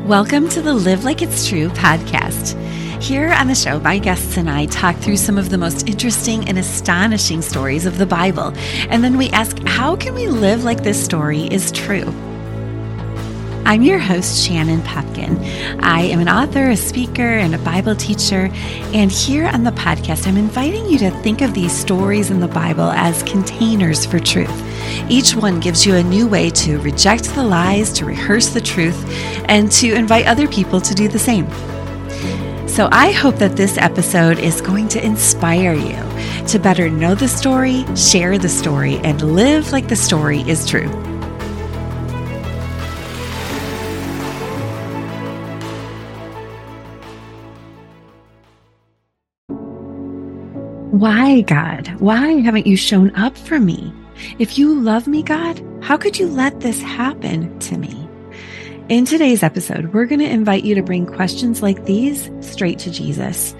Welcome to the Live Like It's True podcast. Here on the show, my guests and I talk through some of the most interesting and astonishing stories of the Bible, and then we ask, how can we live like this story is true? I'm your host, Shannon Popkin. I am an author, a speaker, and a Bible teacher. And here on the podcast, I'm inviting you to think of these stories in the Bible as containers for truth. Each one gives you a new way to reject the lies, to rehearse the truth, and to invite other people to do the same. So I hope that this episode is going to inspire you to better know the story, share the story, and live like the story is true. Why, God? Why haven't you shown up for me? If you love me, God, how could you let this happen to me? In today's episode, we're going to invite you to bring questions like these straight to Jesus.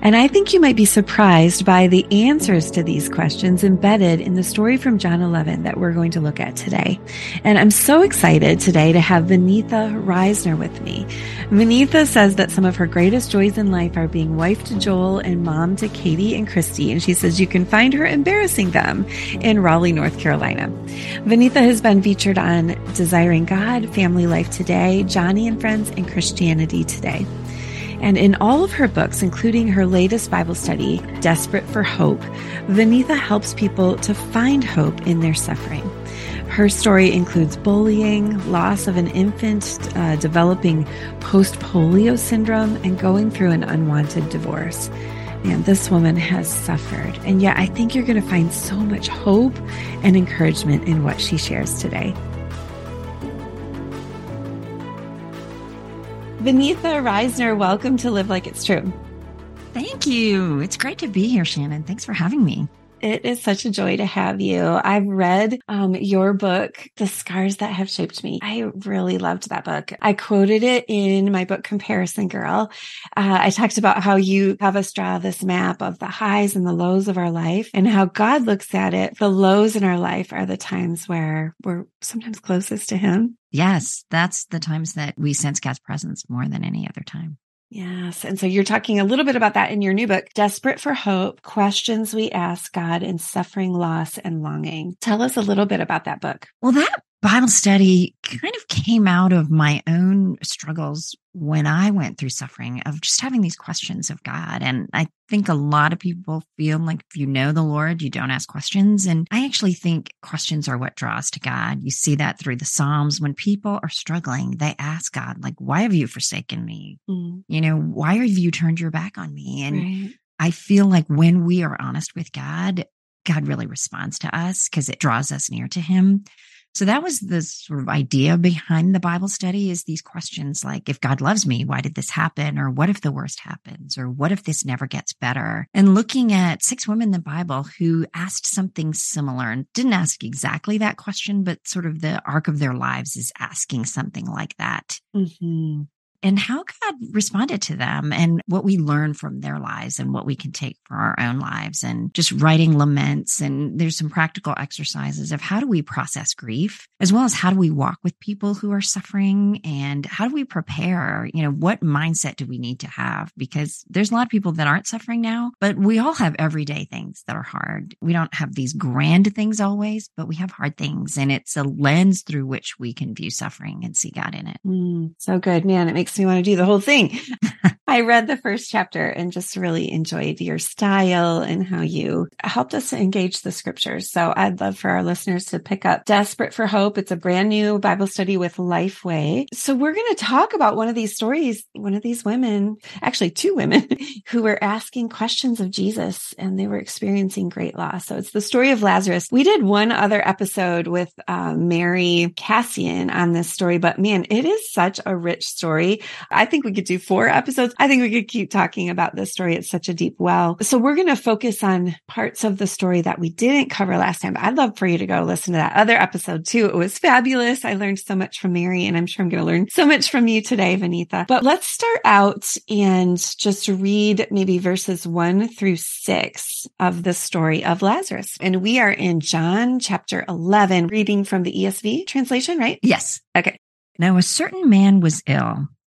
And I think you might be surprised by the answers to these questions embedded in the story from John 11 that we're going to look at today. And I'm so excited today to have Vaneetha Risner with me. Vaneetha says that some of her greatest joys in life are being wife to Joel and mom to Katie and Kristi. And she says you can find her embarrassing them in Raleigh, North Carolina. Vaneetha has been featured on Desiring God, Family Life Today, Johnny and Friends, and Christianity Today. And in all of her books, including her latest Bible study, Desperate for Hope, Vaneetha helps people to find hope in their suffering. Her story includes bullying, loss of an infant, developing post-polio syndrome, and going through an unwanted divorce. And this woman has suffered. And yet I think you're going to find so much hope and encouragement in what she shares today. Vaneetha Risner, welcome to Live Like It's True. Thank you. It's great to be here, Shannon. Thanks for having me. It is such a joy to have you. I've read your book, The Scars That Have Shaped Me. I really loved that book. I quoted it in my book, Comparison Girl. I talked about how you have us draw this map of the highs and the lows of our life and how God looks at it. The lows in our life are the times where we're sometimes closest to Him. Yes, that's the times that we sense God's presence more than any other time. Yes. And so you're talking a little bit about that in your new book, Desperate for Hope, Questions We Ask God in Suffering, Loss, and Longing. Tell us a little bit about that book. Well, that Bible study kind of came out of my own struggles when I went through suffering of just having these questions of God. And I think a lot of people feel like if you know the Lord, you don't ask questions. And I actually think questions are what draws to God. You see that through the Psalms. When people are struggling, they ask God, like, why have you forsaken me? Mm. You know, why have you turned your back on me? And right. I feel like when we are honest with God, God really responds to us because it draws us near to Him. So that was the sort of idea behind the Bible study is these questions like, if God loves me, why did this happen? Or what if the worst happens? Or what if this never gets better? And looking at 6 women in the Bible who asked something similar and didn't ask exactly that question, but sort of the arc of their lives is asking something like that. Mm-hmm. And how God responded to them and what we learn from their lives and what we can take for our own lives and just writing laments. And there's some practical exercises of how do we process grief, as well as how do we walk with people who are suffering and how do we prepare, you know, what mindset do we need to have? Because there's a lot of people that aren't suffering now, but we all have everyday things that are hard. We don't have these grand things always, but we have hard things. And it's a lens through which we can view suffering and see God in it. So good, man. It makes me want to do the whole thing. I read the first chapter and just really enjoyed your style and how you helped us to engage the scriptures. So I'd love for our listeners to pick up Desperate for Hope. It's a brand new Bible study with Lifeway. So we're going to talk about one of these stories, one of these women, actually 2 women who were asking questions of Jesus and they were experiencing great loss. So it's the story of Lazarus. We did one other episode with Mary Cassian on this story, but man, it is such a rich story. I think we could do 4 episodes. I think we could keep talking about this story. It's such a deep well. So we're going to focus on parts of the story that we didn't cover last time. I'd love for you to go listen to that other episode too. It was fabulous. I learned so much from Mary and I'm sure I'm going to learn so much from you today, Vaneetha. But let's start out and just read maybe verses 1-6 of the story of Lazarus. And we are in John chapter 11, reading from the ESV translation, right? Yes. Okay. Now a certain man was ill.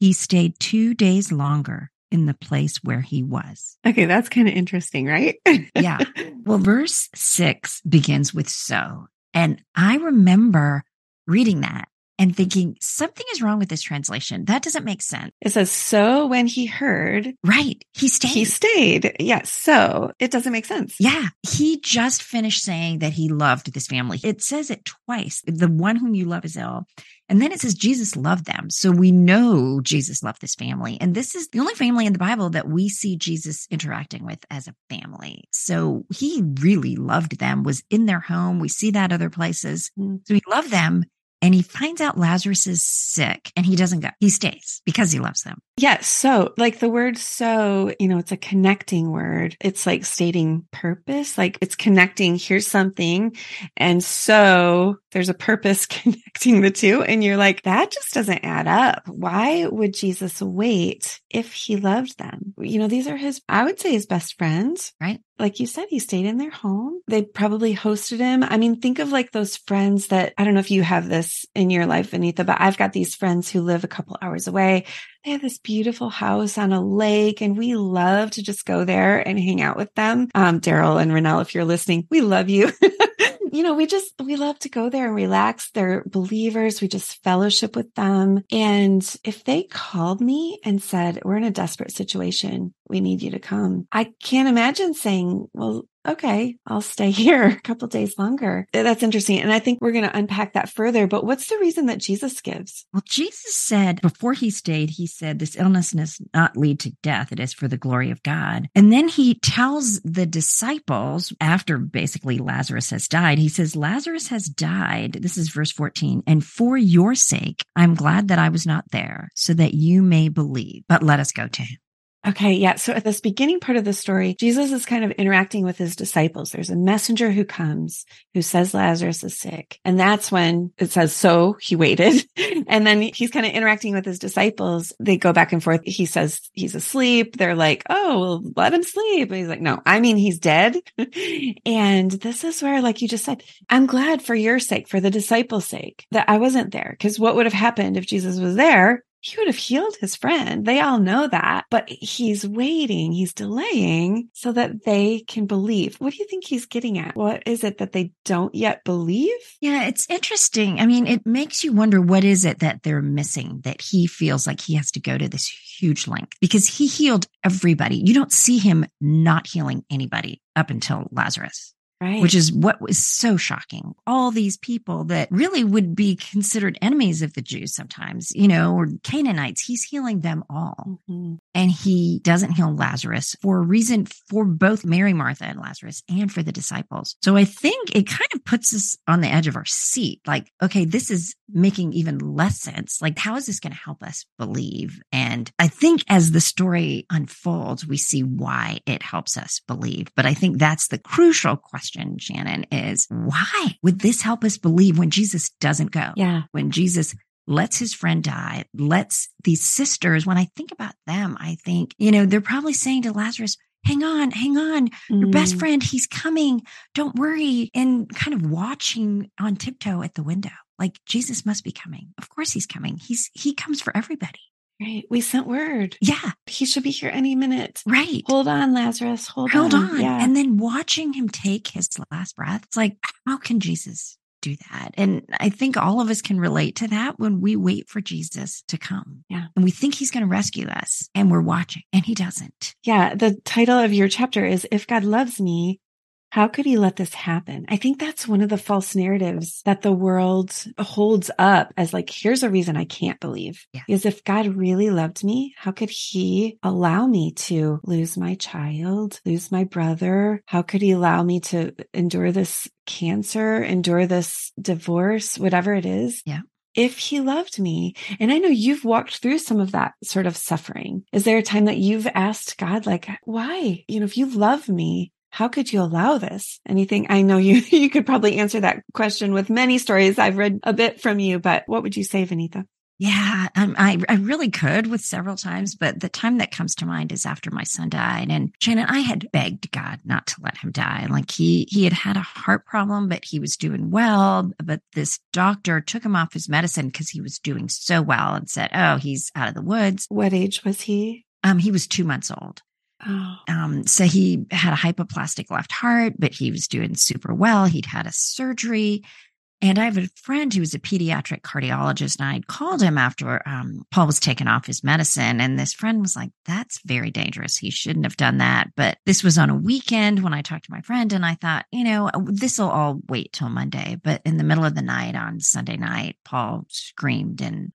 he stayed 2 days longer in the place where he was. Okay, that's kind of interesting, right? Yeah. Well, verse 6 begins with "so." And I remember reading that and thinking, something is wrong with this translation. That doesn't make sense. It says, "So when he heard." Right. He stayed. He stayed. Yeah. So it doesn't make sense. Yeah. He just finished saying that he loved this family. It says it twice. The one whom you love is ill. And then it says Jesus loved them. So we know Jesus loved this family. And this is the only family in the Bible that we see Jesus interacting with as a family. So he really loved them, was in their home. We see that other places. So he loved them. And he finds out Lazarus is sick and he doesn't go. He stays because he loves them. Yeah. So like the word "so," you know, it's a connecting word. It's like stating purpose, like it's connecting. Here's something. And so there's a purpose connecting the two. And you're like, that just doesn't add up. Why would Jesus wait if he loved them? You know, these are his, I would say his best friends, right? Like you said, he stayed in their home. They probably hosted him. I mean, think of like those friends that, I don't know if you have this in your life, Vaneetha, but I've got these friends who live a couple hours away. They have this beautiful house on a lake, and we love to just go there and hang out with them. Daryl and Renelle, if you're listening, we love you. You know, we love to go there and relax. They're believers. We just fellowship with them. And if they called me and said, "We're in a desperate situation, we need you to come," I can't imagine saying, "Well, okay, I'll stay here a couple of days longer." That's interesting. And I think we're going to unpack that further. But what's the reason that Jesus gives? Well, Jesus said before he stayed, he said, "This illness does not lead to death. It is for the glory of God." And then he tells the disciples after basically Lazarus has died, he says, "Lazarus has died." This is verse 14. "And for your sake, I'm glad that I was not there so that you may believe, but let us go to him." Okay. Yeah. So at this beginning part of the story, Jesus is kind of interacting with his disciples. There's a messenger who comes, who says Lazarus is sick. And that's when it says, "So he waited." And then he's kind of interacting with his disciples. They go back and forth. He says he's asleep. They're like, "Oh, well, let him sleep." And he's like, "No, I mean, he's dead." And this is where, like you just said, I'm glad for your sake, for the disciples' sake, that I wasn't there. Because what would have happened if Jesus was there? He would have healed his friend. They all know that, but he's waiting, he's delaying so that they can believe. What do you think he's getting at? What is it that they don't yet believe? Yeah, it's interesting. I mean, it makes you wonder, what is it that they're missing that he feels like he has to go to this huge length? Because he healed everybody. You don't see him not healing anybody up until Lazarus. Right. Which is what was so shocking. All these people that really would be considered enemies of the Jews sometimes, you know, or Canaanites, he's healing them all. Mm-hmm. And he doesn't heal Lazarus for a reason for both Mary, Martha, and Lazarus, and for the disciples. So I think it kind of puts us on the edge of our seat. Like, okay, this is making even less sense. Like, how is this going to help us believe? And I think as the story unfolds, we see why it helps us believe. But I think that's the crucial question, Shannon, is why would this help us believe when Jesus doesn't go? Yeah. When Jesus lets his friend die, lets these sisters, when I think about them, I think, you know, they're probably saying to Lazarus, hang on, your best friend, he's coming. Don't worry. And kind of watching on tiptoe at the window, like Jesus must be coming. Of course he's coming. He comes for everybody. Right. We sent word. Yeah. He should be here any minute. Right. Hold on, Lazarus. Hold on. Yeah. And then watching him take his last breath, it's like, how can Jesus do that? And I think all of us can relate to that when we wait for Jesus to come. Yeah. And we think he's going to rescue us, and we're watching, and he doesn't. Yeah. The title of your chapter is "If God Loves Me, How Could He Let This Happen?" I think that's one of the false narratives that the world holds up as like, here's a reason I can't believe. Yeah. Is if God really loved me, how could he allow me to lose my child, lose my brother? How could he allow me to endure this cancer, endure this divorce, whatever it is? Yeah. if he loved me. And I know you've walked through some of that sort of suffering. Is there a time that you've asked God, like, why? You know, if you love me, how could you allow this? Anything? I know you could probably answer that question with many stories. I've read a bit from you, but what would you say, Vaneetha? Yeah, I really could with several times, but the time that comes to mind is after my son died. And Shannon, I had begged God not to let him die. Like he had had a heart problem, but he was doing well. But this doctor took him off his medicine because he was doing so well and said, oh, he's out of the woods. What age was he? He was 2 months old. Oh. So he had a hypoplastic left heart, but he was doing super well. He'd had a surgery. And I have a friend who was a pediatric cardiologist, and I had called him after Paul was taken off his medicine. And this friend was like, that's very dangerous. He shouldn't have done that. But this was on a weekend when I talked to my friend, and I thought, you know, this will all wait till Monday. But in the middle of the night on Sunday night, Paul screamed, and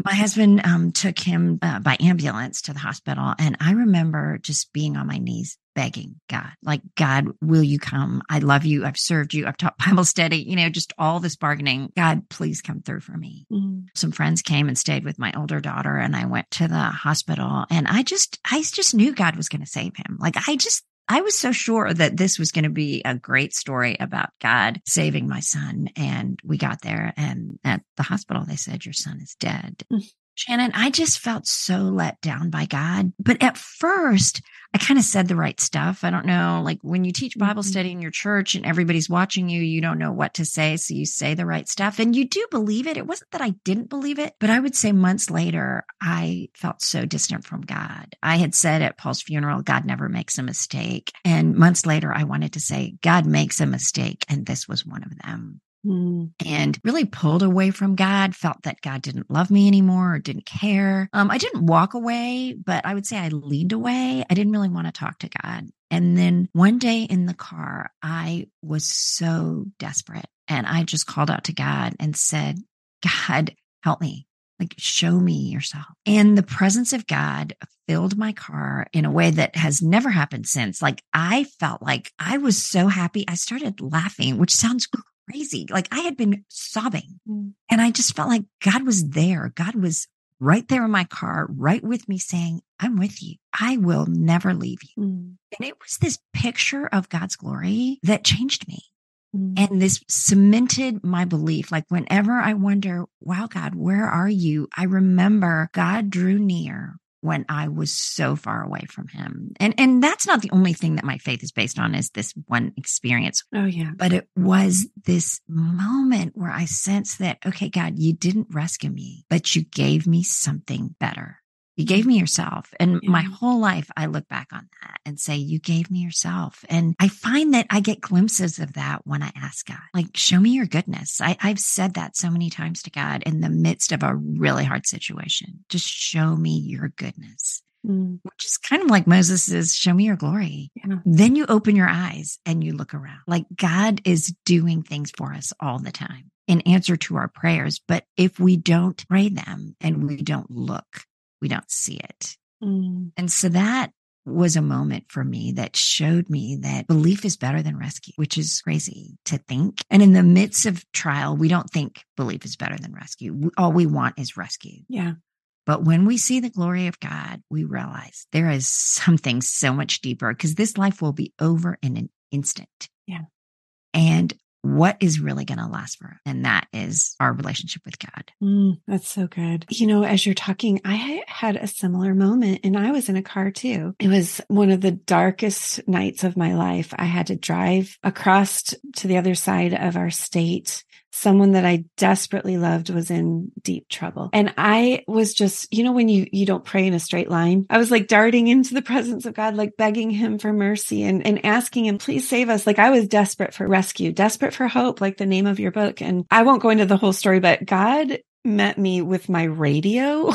my husband took him by ambulance to the hospital. And I remember just being on my knees begging God, like, God, will you come? I love you. I've served you. I've taught Bible study, you know, just all this bargaining. God, please come through for me. Mm-hmm. Some friends came and stayed with my older daughter, and I went to the hospital, and I just knew God was going to save him. Like I was so sure that this was going to be a great story about God saving my son. And we got there, and at the hospital, they said, your son is dead. Mm-hmm. Shannon, I just felt so let down by God. But at first, I kind of said the right stuff. I don't know, like when you teach Bible study in your church and everybody's watching you, you don't know what to say. So you say the right stuff and you do believe it. It wasn't that I didn't believe it, but I would say months later, I felt so distant from God. I had said at Paul's funeral, God never makes a mistake. And months later, I wanted to say, God makes a mistake. And this was one of them. And really pulled away from God, felt that God didn't love me anymore or didn't care. I didn't walk away, but I would say I leaned away. I didn't really want to talk to God. And then one day in the car, I was so desperate. And I just called out to God and said, God, help me. Like, show me yourself. And the presence of God filled my car in a way that has never happened since. Like, I felt like I was so happy. I started laughing, which sounds crazy. Like I had been sobbing and I just felt like God was there. God was right there in my car, right with me saying, I'm with you. I will never leave you. And it was this picture of God's glory that changed me. And this cemented my belief. Like whenever I wonder, wow, God, where are you? I remember God drew near when I was so far away from him. And that's not the only thing that my faith is based on is this one experience. Oh yeah. But it was this moment where I sensed that, okay, God, you didn't rescue me, but you gave me something better. You gave me yourself. And my whole life, I look back on that and say, you gave me yourself. And I find that I get glimpses of that when I ask God, like, show me your goodness. I've said that so many times to God in the midst of a really hard situation. Just show me your goodness, which is kind of like Moses's, show me your glory. Yeah. Then you open your eyes and you look around. Like God is doing things for us all the time in answer to our prayers. But if we don't pray them and we don't look, we don't see it. And so that was a moment for me that showed me that belief is better than rescue, which is crazy to think. And in the midst of trial, we don't think belief is better than rescue. All we want is rescue. Yeah. But when we see the glory of God, we realize there is something so much deeper because this life will be over in an instant. Yeah. And what is really going to last for us? And that is our relationship with God. That's so good. You know, as you're talking, I had a similar moment and I was in a car too. It was one of the darkest nights of my life. I had to drive across to the other side of our state. Someone that I desperately loved was in deep trouble. And I was just, you know, when you don't pray in a straight line, I was like darting into the presence of God, like begging him for mercy and asking him, please save us. Like I was desperate for rescue, desperate for hope, like the name of your book. And I won't go into the whole story, but God met me with my radio.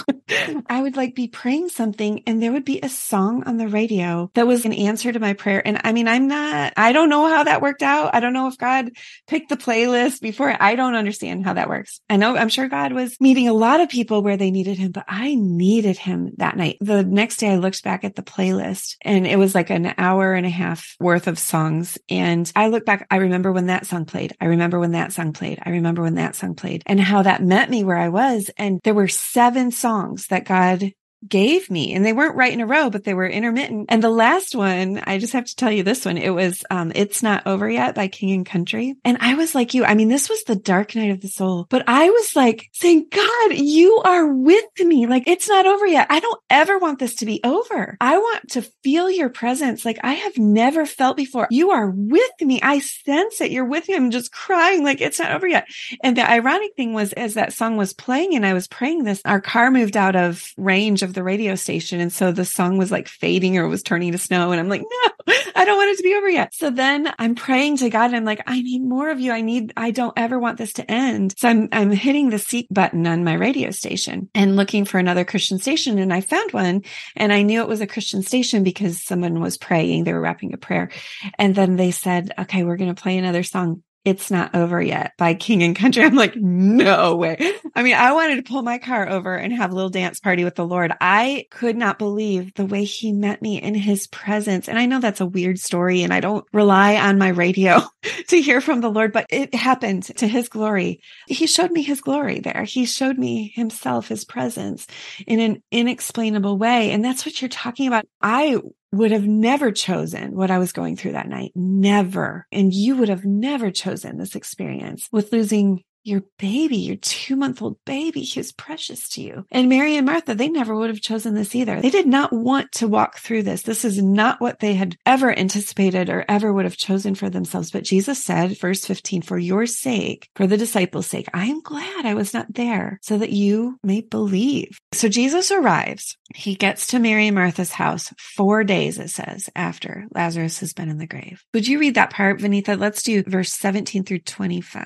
I would be praying something and there would be a song on the radio that was an answer to my prayer. And I don't know how that worked out. I don't know if God picked the playlist before. I don't understand how that works. I'm sure God was meeting a lot of people where they needed him, but I needed him that night. The next day I looked back at the playlist and it was like an hour and a half worth of songs. And I look back, I remember when that song played. I remember when that song played. I remember when that song played and how that met me where I was. And there were 7 songs that God gave me, and they weren't right in a row, but they were intermittent. And the last one, I just have to tell you this one, it was It's Not Over Yet by King and Country. And I was like you, this was the dark night of the soul, but I was saying, God, you are with me. It's not over yet. I don't ever want this to be over. I want to feel your presence. I have never felt before. You are with me. I sense it. You're with me. I'm just crying. It's not over yet. And the ironic thing was, as that song was playing and I was praying this, our car moved out of range of the radio station. And so the song was fading or was turning to snow. And I'm no, I don't want it to be over yet. So then I'm praying to God and I'm I need more of you. I don't ever want this to end. So I'm hitting the seek button on my radio station and looking for another Christian station. And I found one, and I knew it was a Christian station because someone was praying. They were wrapping a prayer. And then they said, okay, we're going to play another song. It's Not Over Yet by King and Country. I'm no way. I wanted to pull my car over and have a little dance party with the Lord. I could not believe the way he met me in his presence. And I know that's a weird story, and I don't rely on my radio to hear from the Lord, but it happened to his glory. He showed me his glory there. He showed me himself, his presence in an inexplainable way. And that's what you're talking about. I would have never chosen what I was going through that night. Never. And you would have never chosen this experience with losing your baby, your 2-month-old baby who's precious to you. And Mary and Martha, they never would have chosen this either. They did not want to walk through this. This is not what they had ever anticipated or ever would have chosen for themselves. But Jesus said, verse 15, for your sake, for the disciples' sake, I am glad I was not there so that you may believe. So Jesus arrives. He gets to Mary and Martha's house 4 days, it says, after Lazarus has been in the grave. Would you read that part, Vaneetha? Let's do verse 17 through 25.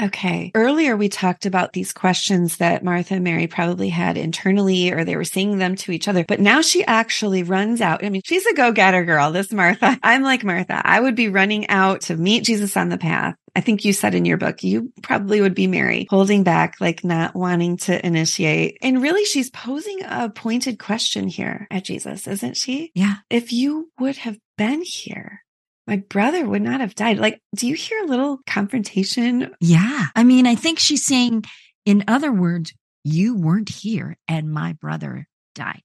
Okay. Earlier, we talked about these questions that Martha and Mary probably had internally, or they were saying them to each other. But now she actually runs out. She's a go-getter girl, this Martha. I'm like Martha. I would be running out to meet Jesus on the path. I think you said in your book, you probably would be Mary, holding back, not wanting to initiate. And really, she's posing a pointed question here at Jesus, isn't she? Yeah. If you would have been here, my brother would not have died. Do you hear a little confrontation? Yeah. I think she's saying, in other words, you weren't here and my brother died.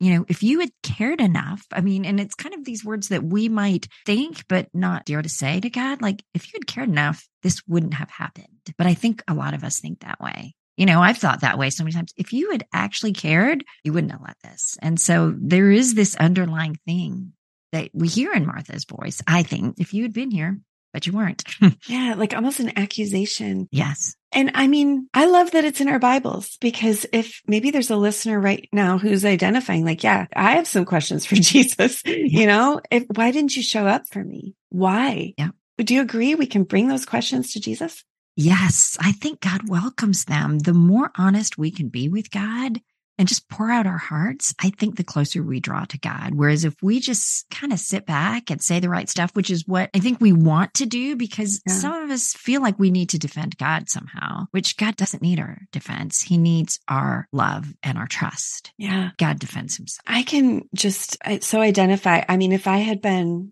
If you had cared enough, and it's kind of these words that we might think, but not dare to say to God, if you had cared enough, this wouldn't have happened. But I think a lot of us think that way. I've thought that way so many times. If you had actually cared, you wouldn't have let this. And so there is this underlying thing that we hear in Martha's voice, I think, if you had been here, but you weren't. Yeah, almost an accusation. Yes. And I love that it's in our Bibles, because if maybe there's a listener right now who's identifying I have some questions for Jesus, yeah. Why didn't you show up for me? Why? Yeah. Do you agree we can bring those questions to Jesus? Yes. I think God welcomes them. The more honest we can be with God and just pour out our hearts, I think the closer we draw to God. Whereas if we just kind of sit back and say the right stuff, which is what I think we want to do, because some of us feel like we need to defend God somehow, which God doesn't need our defense. He needs our love and our trust. Yeah. God defends himself. I can just so identify. If I had been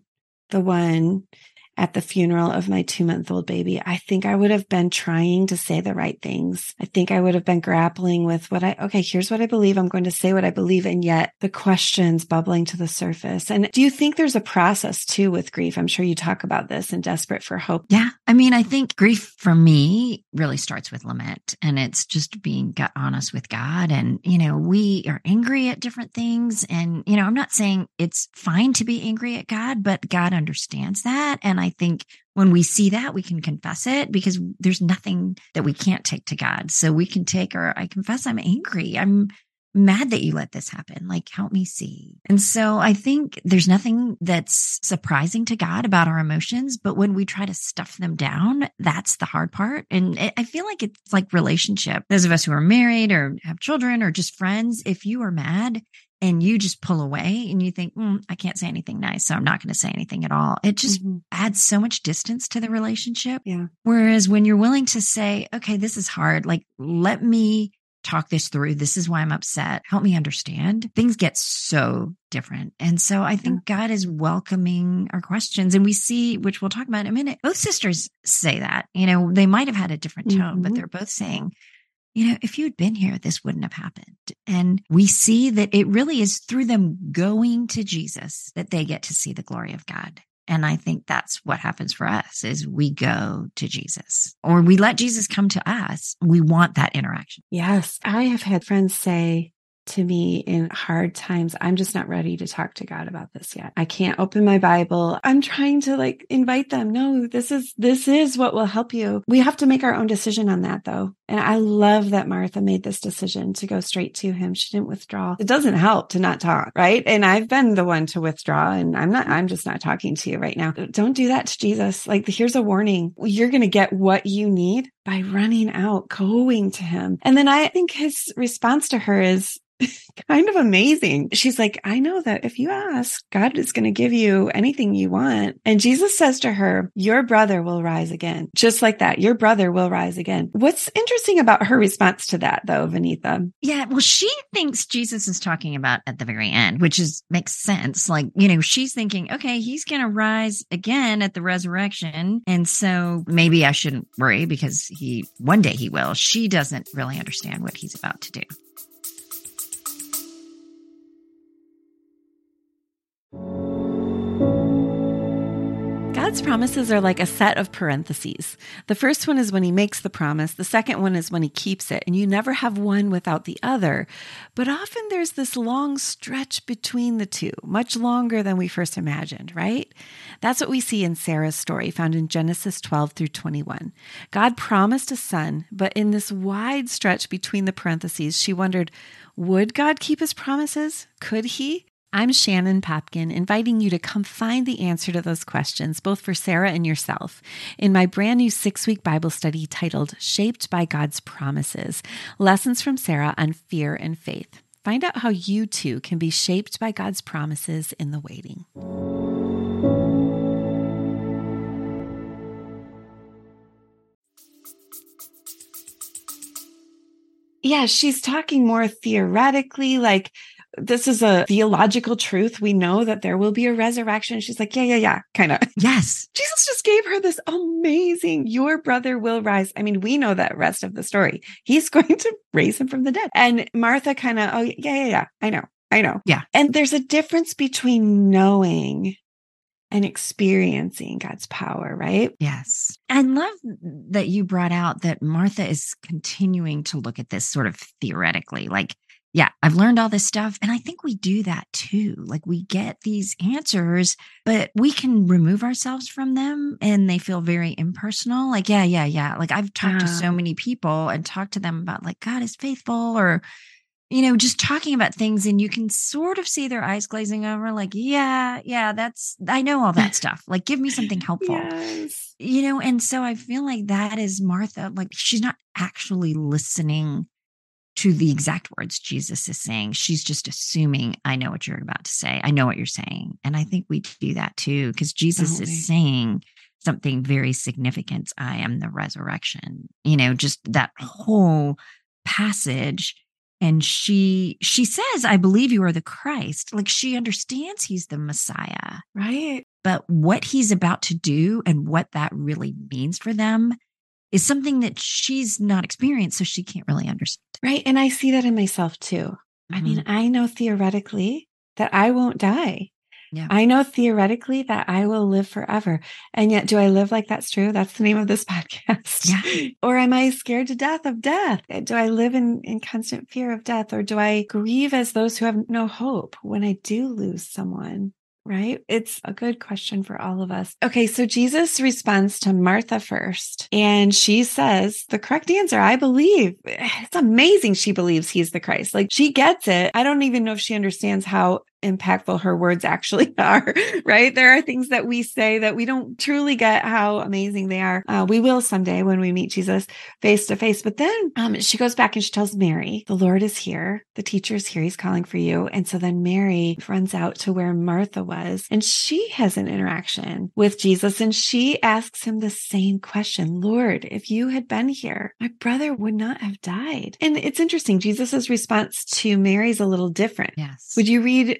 the one at the funeral of my 2-month-old baby, I think I would have been trying to say the right things. I think I would have been grappling with here's what I believe. I'm going to say what I believe. And yet the questions bubbling to the surface. And do you think there's a process too with grief? I'm sure you talk about this in Desperate for Hope. Yeah. I mean, I think grief for me really starts with lament, and it's just being honest with God. And, you know, we are angry at different things. And, you know, I'm not saying it's fine to be angry at God, but God understands that. And I think when we see that, we can confess it, because there's nothing that we can't take to God. So we can take I confess I'm angry. I'm mad that you let this happen. Like, help me see. And so I think there's nothing that's surprising to God about our emotions, but when we try to stuff them down, that's the hard part. And I feel like it's like relationship. Those of us who are married or have children or just friends, if you are mad and you just pull away and you think, I can't say anything nice, so I'm not going to say anything at all, it just adds so much distance to the relationship. Yeah. Whereas when you're willing to say, okay, this is hard, like, let me talk this through. This is why I'm upset. Help me understand. Things get so different. And so I think God is welcoming our questions. And we see, which we'll talk about in a minute, both sisters say that, you know, they might have had a different tone, but they're both saying, you know, if you'd been here, this wouldn't have happened. And we see that it really is through them going to Jesus that they get to see the glory of God. And I think that's what happens for us, is we go to Jesus, or we let Jesus come to us. We want that interaction. Yes. I have had friends say to me in hard times, I'm just not ready to talk to God about this yet. I can't open my Bible. I'm trying to like invite them. No, this is what will help you. We have to make our own decision on that though. And I love that Martha made this decision to go straight to him. She didn't withdraw. It doesn't help to not talk, right? And I've been the one to withdraw, and I'm just not talking to you right now. Don't do that to Jesus. Like, here's a warning. You're going to get what you need by running out, going to him. And then I think his response to her is kind of amazing. She's like, I know that if you ask, God is going to give you anything you want. And Jesus says to her, your brother will rise again. Just like that, your brother will rise again. What's interesting about her response to that though, Vaneetha? Yeah. Well, she thinks Jesus is talking about at the very end, which is makes sense. Like, you know, she's thinking, okay, he's going to rise again at the resurrection. And so maybe I shouldn't worry because one day he will. She doesn't really understand what he's about to do. God's promises are like a set of parentheses. The first one is when he makes the promise. The second one is when he keeps it. And you never have one without the other. But often there's this long stretch between the two, much longer than we first imagined, right? That's what we see in Sarah's story, found in Genesis 12 through 21. God promised a son, but in this wide stretch between the parentheses, she wondered, would God keep his promises? Could he? I'm Shannon Popkin, inviting you to come find the answer to those questions, both for Sarah and yourself, in my brand new 6-week Bible study titled Shaped by God's Promises, Lessons from Sarah on Fear and Faith. Find out how you too can be shaped by God's promises in the waiting. Yeah, she's talking more theoretically, like, this is a theological truth. We know that there will be a resurrection. She's like, yeah, kind of. Yes. Jesus just gave her this amazing, your brother will rise. I mean, we know that rest of the story. He's going to raise him from the dead. And Martha kind of, I know. Yeah. And there's a difference between knowing and experiencing God's power, right? Yes. I love that you brought out that Martha is continuing to look at this sort of theoretically, like, yeah, I've learned all this stuff. And I think we do that too. Like, we get these answers, but we can remove ourselves from them and they feel very impersonal. Like, yeah. Like, I've talked to so many people and talked to them about like, God is faithful, or, you know, just talking about things, and you can sort of see their eyes glazing over, like, yeah, I know all that stuff. Like, give me something helpful. Yes. You know? And so I feel like that is Martha. Like, she's not actually listening to the exact words Jesus is saying. She's just assuming, I know what you're about to say. I know what you're saying. And I think we do that too, because Jesus is saying something very significant. I am the resurrection, you know, just that whole passage. And she says, I believe you are the Christ. Like, she understands he's the Messiah. Right. But what he's about to do and what that really means for them is something that she's not experienced, so she can't really understand. Right. And I see that in myself too. Mm-hmm. I mean, I know theoretically that I won't die. Yeah. I know theoretically that I will live forever. And yet, do I live like that's true? That's the name of this podcast. Yeah. Or am I scared to death of death? Do I live in constant fear of death? Or do I grieve as those who have no hope when I do lose someone? Right? It's a good question for all of us. Okay. So Jesus responds to Martha first, and she says the correct answer, I believe. It's amazing. She believes he's the Christ. Like, she gets it. I don't even know if she understands how impactful her words actually are, right? There are things that we say that we don't truly get how amazing they are. We will someday when we meet Jesus face to face. But then she goes back and she tells Mary, the Lord is here. The teacher is here. He's calling for you. And so then Mary runs out to where Martha was, and she has an interaction with Jesus, and she asks him the same question. Lord, if you had been here, my brother would not have died. And it's interesting. Jesus's response to Mary's a little different. Yes. Would you read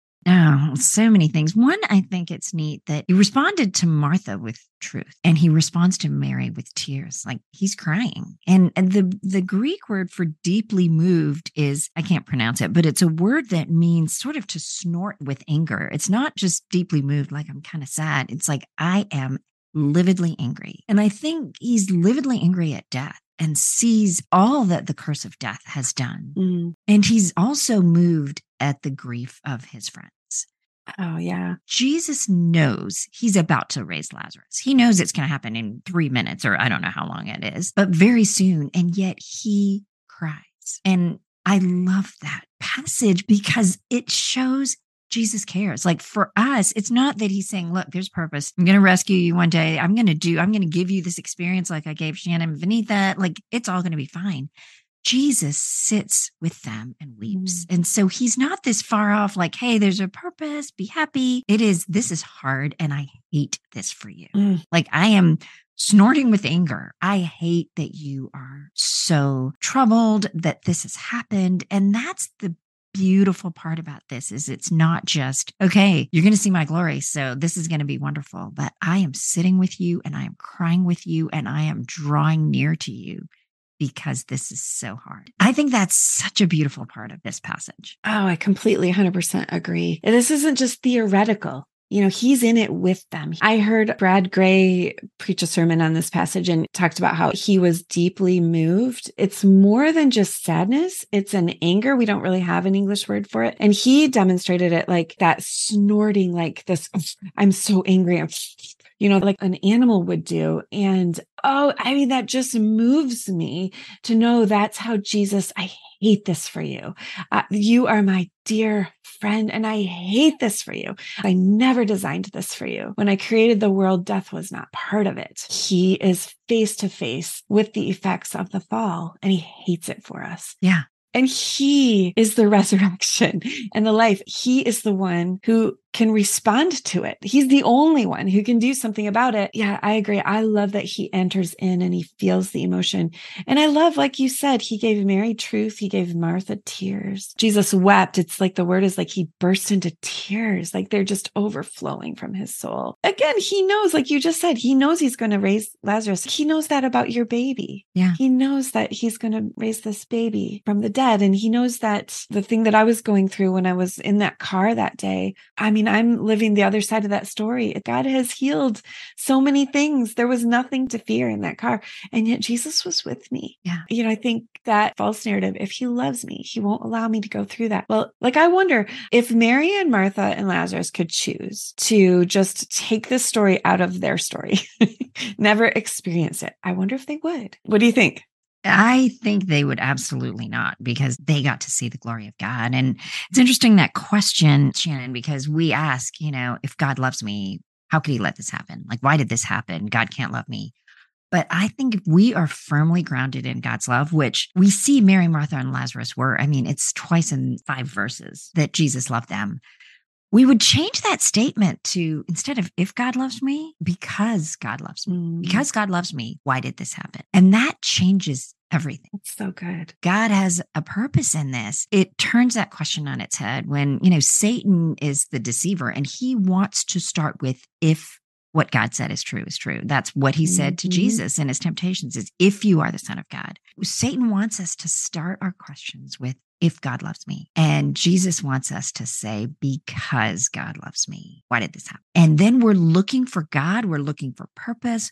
Oh, so many things. One, I think it's neat that he responded to Martha with truth, and he responds to Mary with tears. Like, he's crying. And the Greek word for deeply moved is, I can't pronounce it, but it's a word that means sort of to snort with anger. It's not just deeply moved, like I'm kind of sad. It's like, I am lividly angry. And I think he's lividly angry at death, and sees all that the curse of death has done. Mm. And he's also moved at the grief of his friends. Oh, yeah. Jesus knows he's about to raise Lazarus. He knows it's going to happen in 3 minutes, or I don't know how long it is, but very soon. And yet he cries. And I love that passage because it shows Jesus cares. Like, for us, it's not that he's saying, look, there's purpose. I'm going to rescue you one day. I'm going to give you this experience like I gave Shannon and Vaneetha. Like, it's all going to be fine. Jesus sits with them and weeps. And so he's not this far off, like, hey, there's a purpose, be happy. It is, this is hard, and I hate this for you. Like, I am snorting with anger. I hate that you are so troubled that this has happened. And that's the beautiful part about this, is it's not just, okay, you're going to see my glory, so this is going to be wonderful, but I am sitting with you, and I am crying with you, and I am drawing near to you because this is so hard. I think that's such a beautiful part of this passage. Oh, I completely 100% agree. This isn't just theoretical. You know, he's in it with them. I heard Brad Gray preach a sermon on this passage and talked about how he was deeply moved. It's more than just sadness. It's an anger. We don't really have an English word for it. And he demonstrated it like that snorting, like this, I'm so angry, you know, like an animal would do. And oh, I mean, that just moves me to know that's how Jesus, I hate this for you. You are my dear friend, and I hate this for you. I never designed this for you. When I created the world, death was not part of it. He is face to face with the effects of the fall, and he hates it for us. Yeah. And he is the resurrection and the life. He is the one who can respond to it. He's the only one who can do something about it. Yeah, I agree. I love that he enters in and he feels the emotion. And I love, like you said, he gave Mary truth. He gave Martha tears. Jesus wept. It's like the word is like he burst into tears. Like they're just overflowing from his soul. Again, he knows, like you just said, he knows he's going to raise Lazarus. He knows that about your baby. Yeah. He knows that he's going to raise this baby from the dead. And he knows that the thing that I was going through when I was in that car that day, I mean, I'm living the other side of that story. God has healed so many things. There was nothing to fear in that car. And yet Jesus was with me. Yeah. You know, I think that false narrative, if he loves me, he won't allow me to go through that. Well, like, I wonder if Mary and Martha and Lazarus could choose to just take this story out of their story, never experience it. I wonder if they would. What do you think? I think they would absolutely not, because they got to see the glory of God. And it's interesting, that question, Shannon, because we ask, you know, if God loves me, How could he let this happen? Like, why did this happen? God can't love me. But I think if we are firmly grounded in God's love, which we see Mary, Martha, and Lazarus were, I mean, it's twice in 5 verses that Jesus loved them. We would change that statement to, instead of if God loves me, because God loves me, because God loves me, why did this happen? And that changes everything. It's so good. God has a purpose in this. It turns that question on its head when, you know, Satan is the deceiver and he wants to start with if what God said is true is true. That's what he said to Jesus in his temptations is if you are the Son of God. Satan wants us to start our questions with if God loves me. And Jesus wants us to say, because God loves me, why did this happen? And then we're looking for God. We're looking for purpose.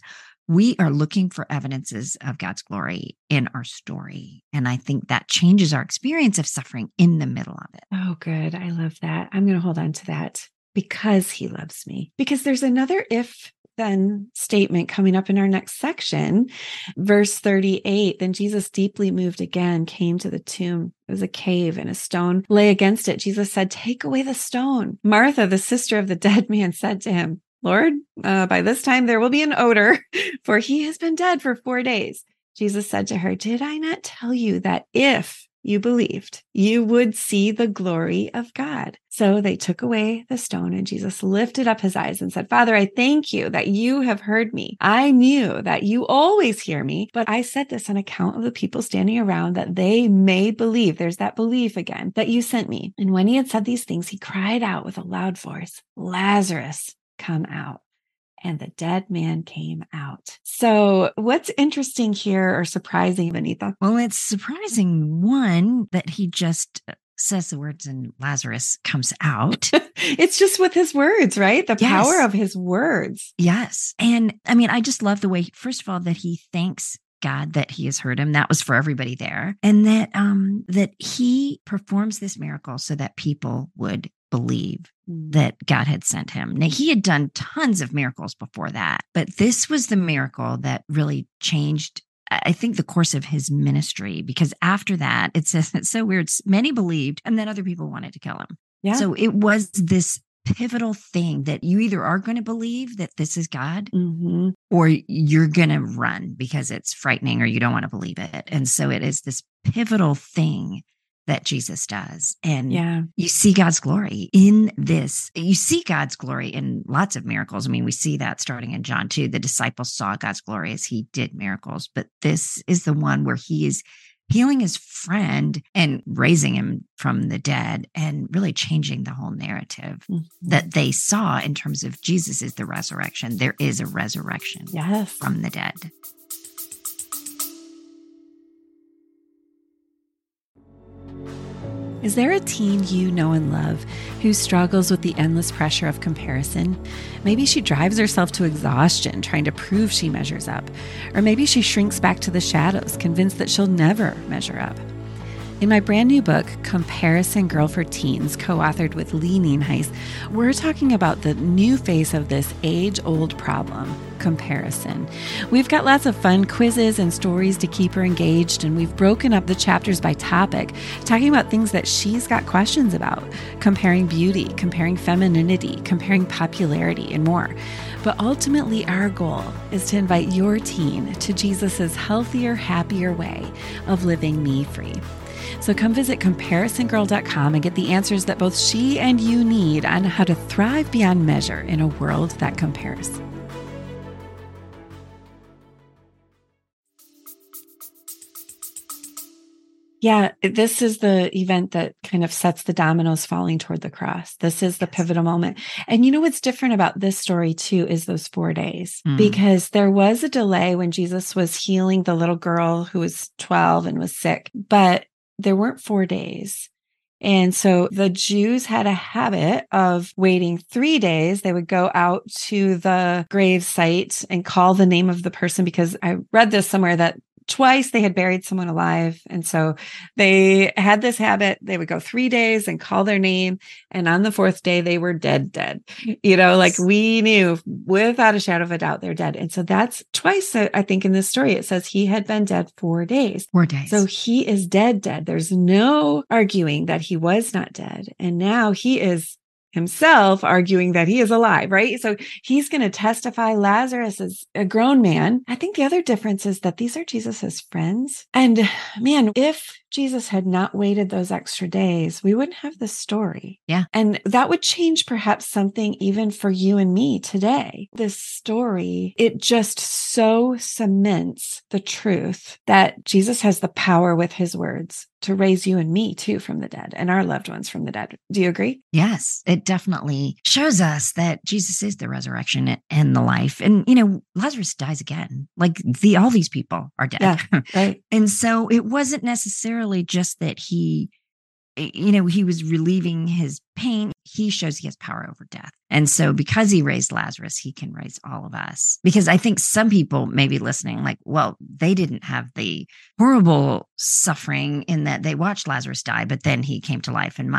We are looking for evidences of God's glory in our story. And I think that changes our experience of suffering in the middle of it. Oh, good. I love that. I'm going to hold on to that. Because he loves me. Because there's another if then statement coming up in our next section, verse 38. Then Jesus, deeply moved again, came to the tomb. It was a cave and a stone lay against it. Jesus said, "Take away the stone." Martha, the sister of the dead man, said to him, "Lord, by this time there will be an odor, for he has been dead for 4 days." Jesus said to her, "Did I not tell you that if you believed, you would see the glory of God?" So they took away the stone, and Jesus lifted up his eyes and said, "Father, I thank you that you have heard me. I knew that you always hear me, but I said this on account of the people standing around, that they may believe," there's that belief again, "that you sent me." And when he had said these things, he cried out with a loud voice, "Lazarus, come out." And the dead man came out. So what's interesting here or surprising, Vaneetha? Well, it's surprising, one, that he just says the words and Lazarus comes out. It's just with his words, right? The power of his words. Yes. And I mean, I just love the way, first of all, that he thanks God that he has heard him. That was for everybody there. And that, that he performs this miracle so that people would believe that God had sent him. Now, he had done tons of miracles before that, but this was the miracle that really changed, I think, the course of his ministry, because after that, it says, it's so weird, many believed, and then other people wanted to kill him. Yeah. So it was this pivotal thing that you either are going to believe that this is God or you're going to run because it's frightening or you don't want to believe it. And so it is this pivotal thing that Jesus does. And you see God's glory in this. You see God's glory in lots of miracles. I mean, we see that starting in John 2. The disciples saw God's glory as he did miracles. But this is the one where he is healing his friend and raising him from the dead and really changing the whole narrative that they saw in terms of Jesus is the resurrection. There is a resurrection from the dead. Is there a teen you know and love who struggles with the endless pressure of comparison? Maybe she drives herself to exhaustion trying to prove she measures up. Or maybe she shrinks back to the shadows, convinced that she'll never measure up. In my brand new book, Comparison Girl for Teens, co-authored with Lee Nienhuis, we're talking about the new face of this age-old problem, comparison. We've got lots of fun quizzes and stories to keep her engaged, and we've broken up the chapters by topic, talking about things that she's got questions about, comparing beauty, comparing femininity, comparing popularity, and more. But ultimately, our goal is to invite your teen to Jesus's healthier, happier way of living me-free. So come visit comparisongirl.com and get the answers that both she and you need on how to thrive beyond measure in a world that compares. Yeah, this is the event that kind of sets the dominoes falling toward the cross. This is the pivotal moment. And you know what's different about this story too is those 4 days, because there was a delay when Jesus was healing the little girl who was 12 and was sick, but there weren't 4 days. And so the Jews had a habit of waiting 3 days. They would go out to the grave site and call the name of the person, because I read this somewhere that twice they had buried someone alive. And so they had this habit. They would go 3 days and call their name. And on the fourth day, they were dead. You know, like we knew without a shadow of a doubt, they're dead. And so that's twice, I think, in this story. It says he had been dead 4 days. 4 days. So he is dead. There's no arguing that he was not dead. And now he is himself, arguing that he is alive, right? So he's going to testify Lazarus is a grown man. I think the other difference is that these are Jesus's friends. And man, if Jesus had not waited those extra days, we wouldn't have this story. Yeah. And that would change perhaps something even for you and me today. This story, it just so cements the truth that Jesus has the power with his words to raise you and me too from the dead and our loved ones from the dead. Do you agree? Yes, it definitely shows us that Jesus is the resurrection and the life. And, you know, Lazarus dies again. Like all these people are dead. Yeah, right. And so it wasn't necessarily just that he was relieving his pain. He shows he has power over death. And so because he raised Lazarus, he can raise all of us. Because I think some people may be listening like, well, they didn't have the horrible suffering in that they watched Lazarus die, but then he came to life and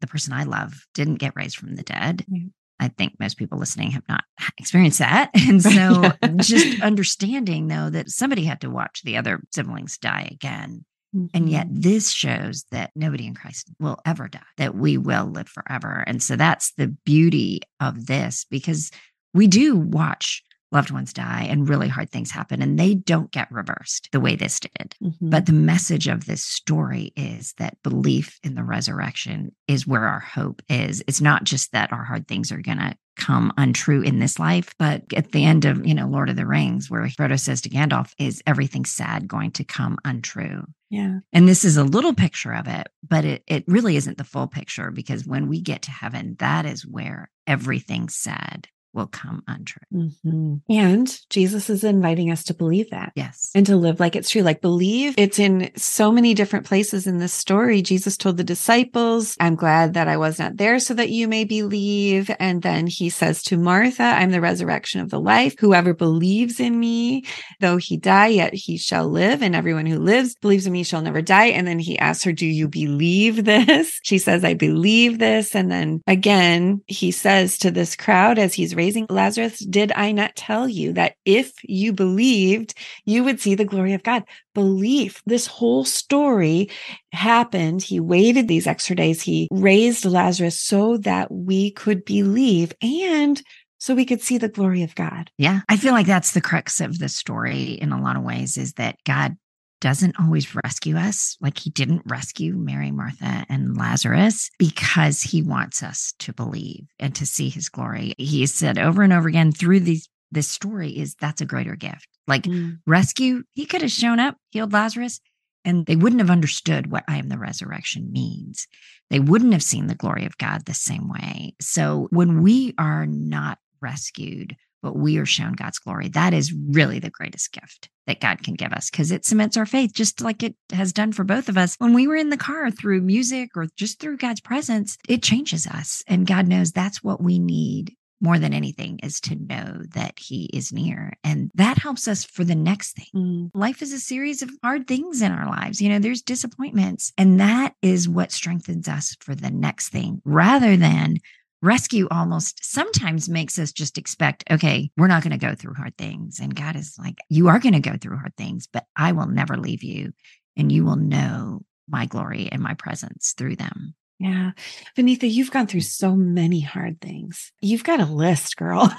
the person I love didn't get raised from the dead. Mm-hmm. I think most people listening have not experienced that. And so just understanding though, that somebody had to watch the other siblings die again. And yet this shows that nobody in Christ will ever die, that we will live forever. And so that's the beauty of this, because we do watch loved ones die and really hard things happen, and they don't get reversed the way this did. Mm-hmm. But the message of this story is that belief in the resurrection is where our hope is. It's not just that our hard things are going to come untrue in this life, but at the end of, Lord of the Rings, where Frodo says to Gandalf, is everything sad going to come untrue? Yeah. And this is a little picture of it, but it really isn't the full picture, because when we get to heaven, that is where everything sad will come untrue. Mm-hmm. And Jesus is inviting us to believe that. Yes. And to live like it's true. Like believe it's in so many different places in this story. Jesus told the disciples, I'm glad that I was not there so that you may believe. And then he says to Martha, I'm the resurrection of the life. Whoever believes in me, though he die, yet he shall live. And everyone who lives, believes in me shall never die. And then he asks her, do you believe this? She says, I believe this. And then again, he says to this crowd as he's raising Lazarus, did I not tell you that if you believed, you would see the glory of God? Belief. This whole story happened. He waited these extra days. He raised Lazarus so that we could believe and so we could see the glory of God. Yeah. I feel like that's the crux of the story in a lot of ways, is that God doesn't always rescue us. Like he didn't rescue Mary, Martha, and Lazarus, because he wants us to believe and to see his glory. He said over and over again through this story is that's a greater gift. Like rescue, he could have shown up, healed Lazarus, and they wouldn't have understood what I am the resurrection means. They wouldn't have seen the glory of God the same way. So when we are not rescued, but we are shown God's glory, that is really the greatest gift that God can give us, because it cements our faith, just like it has done for both of us. When we were in the car through music or just through God's presence, it changes us. And God knows that's what we need more than anything, is to know that he is near. And that helps us for the next thing. Mm. Life is a series of hard things in our lives. There's disappointments, and that is what strengthens us for the next thing, rather than rescue almost sometimes makes us just expect, okay, we're not going to go through hard things. And God is like, you are going to go through hard things, but I will never leave you. And you will know my glory and my presence through them. Yeah. Vaneetha, you've gone through so many hard things. You've got a list, girl.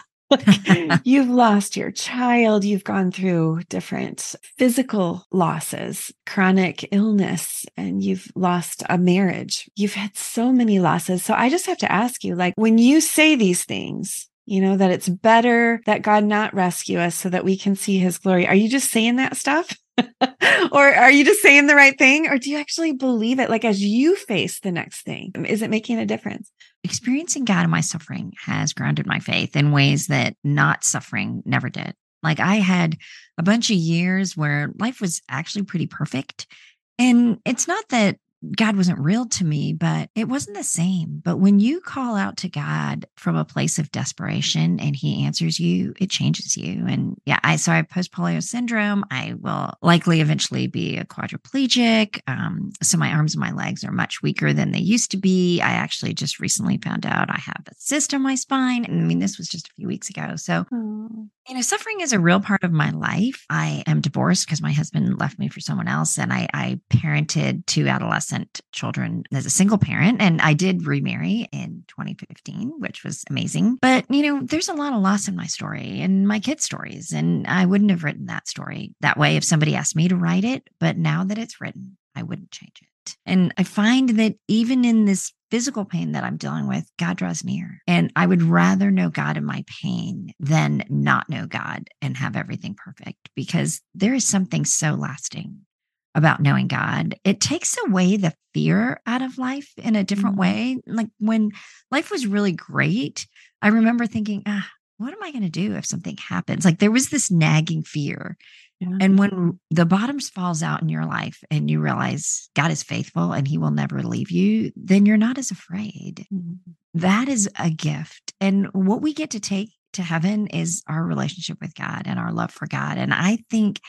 You've lost your child. You've gone through different physical losses, chronic illness, and you've lost a marriage. You've had so many losses. So I just have to ask you, like, when you say these things, that it's better that God not rescue us so that we can see his glory, are you just saying that stuff? Or are you just saying the right thing? Or do you actually believe it? Like, as you face the next thing, is it making a difference? Experiencing God in my suffering has grounded my faith in ways that not suffering never did. Like, I had a bunch of years where life was actually pretty perfect. And it's not that God wasn't real to me, but it wasn't the same. But when you call out to God from a place of desperation and he answers you, it changes you. And yeah, I have post-polio syndrome. I will likely eventually be a quadriplegic. So my arms and my legs are much weaker than they used to be. I actually just recently found out I have a cyst on my spine. I mean, this was just a few weeks ago. So, suffering is a real part of my life. I am divorced because my husband left me for someone else. And I parented two adolescents adolescent children as a single parent. And I did remarry in 2015, which was amazing. But, you know, there's a lot of loss in my story and my kids' stories. And I wouldn't have written that story that way if somebody asked me to write it. But now that it's written, I wouldn't change it. And I find that even in this physical pain that I'm dealing with, God draws near. And I would rather know God in my pain than not know God and have everything perfect, because there is something so lasting about knowing God. It takes away the fear out of life in a different way. Like when life was really great, I remember thinking, what am I going to do if something happens? Like there was this nagging fear. Yeah. And when the bottom falls out in your life and you realize God is faithful and he will never leave you, then you're not as afraid. Mm-hmm. That is a gift. And what we get to take to heaven is our relationship with God and our love for God. And I think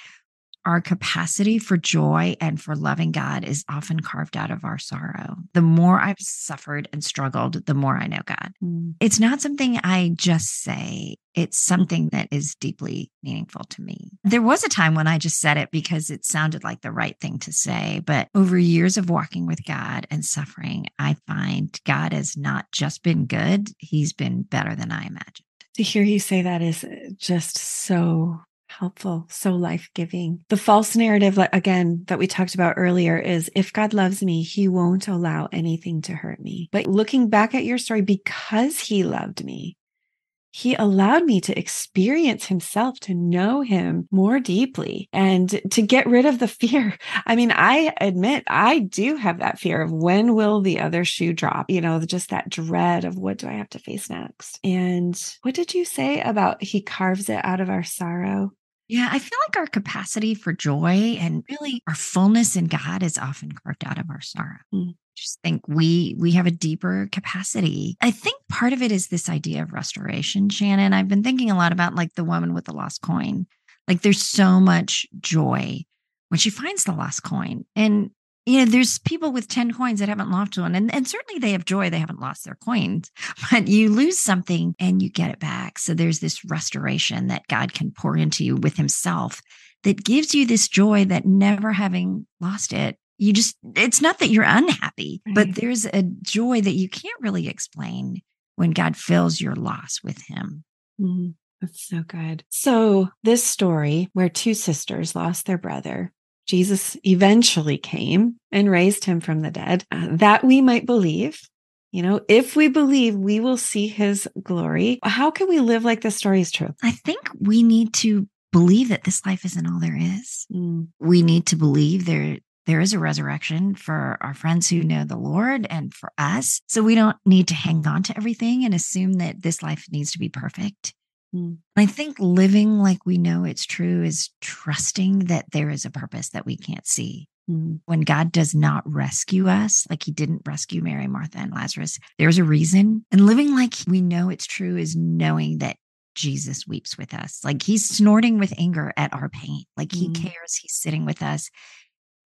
our capacity for joy and for loving God is often carved out of our sorrow. The more I've suffered and struggled, the more I know God. Mm. It's not something I just say. It's something that is deeply meaningful to me. There was a time when I just said it because it sounded like the right thing to say. But over years of walking with God and suffering, I find God has not just been good. He's been better than I imagined. To hear you say that is just so helpful, so life-giving. The false narrative, again, that we talked about earlier is, if God loves me, he won't allow anything to hurt me. But looking back at your story, because he loved me, he allowed me to experience himself, to know him more deeply, and to get rid of the fear. I mean, I admit I do have that fear of when will the other shoe drop, you know, just that dread of what do I have to face next? And what did you say about he carves it out of our sorrow? Yeah, I feel like our capacity for joy and really our fullness in God is often carved out of our sorrow. Mm-hmm. Just think we have a deeper capacity. I think part of it is this idea of restoration, Shannon. I've been thinking a lot about like the woman with the lost coin. Like there's so much joy when she finds the lost coin. And you know, there's people with 10 coins that haven't lost one. And certainly they have joy. They haven't lost their coins, but you lose something and you get it back. So there's this restoration that God can pour into you with himself that gives you this joy that never having lost it, you just, it's not that you're unhappy, right, but there's a joy that you can't really explain when God fills your loss with him. Mm, that's so good. So this story where two sisters lost their brother, Jesus eventually came and raised him from the dead, that we might believe. You know, if we believe, we will see his glory. How can we live like this story is true? I think we need to believe that this life isn't all there is. Mm. We need to believe there is a resurrection for our friends who know the Lord and for us. So we don't need to hang on to everything and assume that this life needs to be perfect. Mm. I think living like we know it's true is trusting that there is a purpose that we can't see. Mm. When God does not rescue us, like he didn't rescue Mary, Martha, and Lazarus, there's a reason. And living like we know it's true is knowing that Jesus weeps with us. Like he's snorting with anger at our pain. Like he cares. He's sitting with us.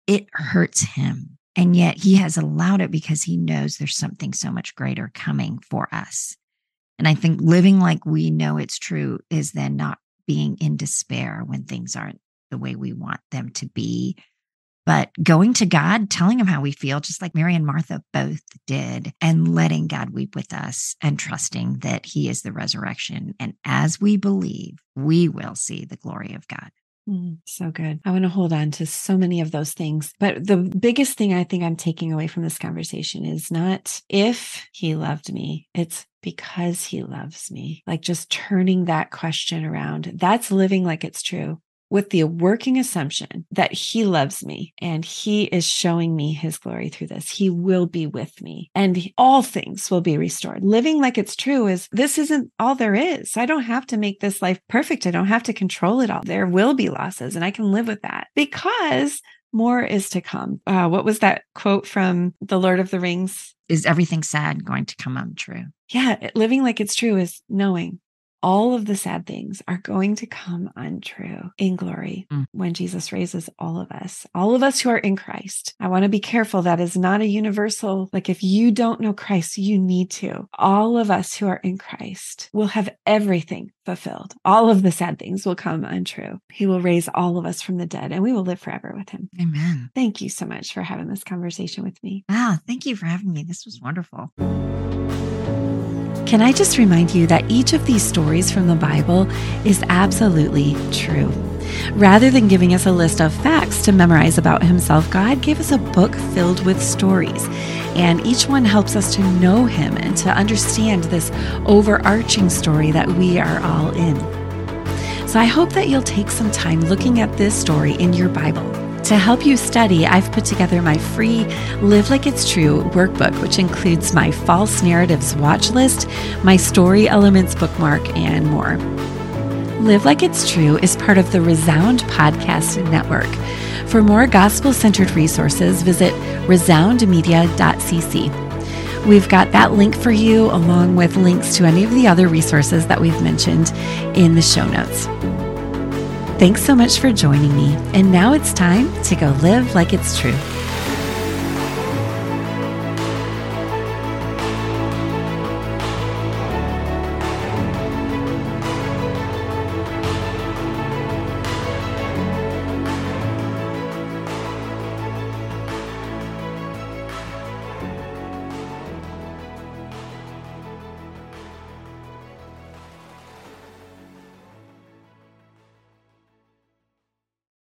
It hurts him. And yet he has allowed it because he knows there's something so much greater coming for us. And I think living like we know it's true is then not being in despair when things aren't the way we want them to be, but going to God, telling him how we feel, just like Mary and Martha both did, and letting God weep with us and trusting that he is the resurrection. And as we believe, we will see the glory of God. So good. I want to hold on to so many of those things. But the biggest thing I think I'm taking away from this conversation is not if he loved me, it's because he loves me. Like just turning that question around. That's living like it's true, with the working assumption that he loves me and he is showing me his glory through this. He will be with me and all things will be restored. Living like it's true is this isn't all there is. I don't have to make this life perfect. I don't have to control it all. There will be losses and I can live with that because more is to come. What was that quote from The Lord of the Rings? Is everything sad going to come untrue? Yeah. Living like it's true is knowing all of the sad things are going to come untrue in glory when Jesus raises all of us who are in Christ. I want to be careful. That is not a universal, like if you don't know Christ, you need to. All of us who are in Christ will have everything fulfilled. All of the sad things will come untrue. He will raise all of us from the dead and we will live forever with him. Amen. Thank you so much for having this conversation with me. Wow. Thank you for having me. This was wonderful. Can I just remind you that each of these stories from the Bible is absolutely true. Rather than giving us a list of facts to memorize about himself, God gave us a book filled with stories, and each one helps us to know him and to understand this overarching story that we are all in. So I hope that you'll take some time looking at this story in your Bible. To help you study, I've put together my free Live Like It's True workbook, which includes my false narratives watch list, my story elements bookmark, and more. Live Like It's True is part of the Resound Podcast Network. For more gospel-centered resources, visit resoundmedia.cc. We've got that link for you, along with links to any of the other resources that we've mentioned in the show notes. Thanks so much for joining me. And now it's time to go live like it's true.